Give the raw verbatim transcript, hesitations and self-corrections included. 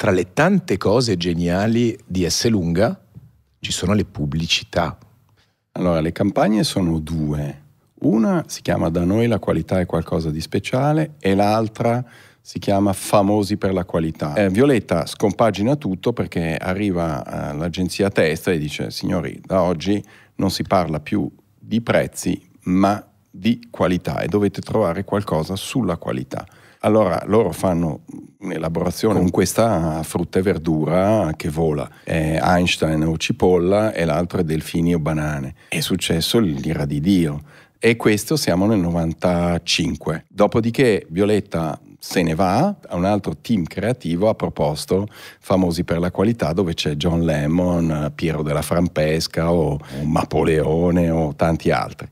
tra le tante cose geniali di Esselunga ci sono le pubblicità. Allora, le campagne sono due. Una si chiama "Da noi la qualità è qualcosa di speciale" e l'altra si chiama "Famosi per la qualità". Eh, Violetta scompagina tutto perché arriva all'agenzia Testa e dice: signori, da oggi non si parla più di prezzi ma di qualità e dovete trovare qualcosa sulla qualità. Allora loro fanno un'elaborazione con questa frutta e verdura che vola, è Einstein o cipolla e l'altro è delfini o banane. È successo l'ira di Dio e questo siamo nel novantacinque. Dopodiché Violetta se ne va, a un altro team creativo ha proposto "Famosi per la qualità", dove c'è John Lennon, Piero della Francesca o Napoleone o tanti altri.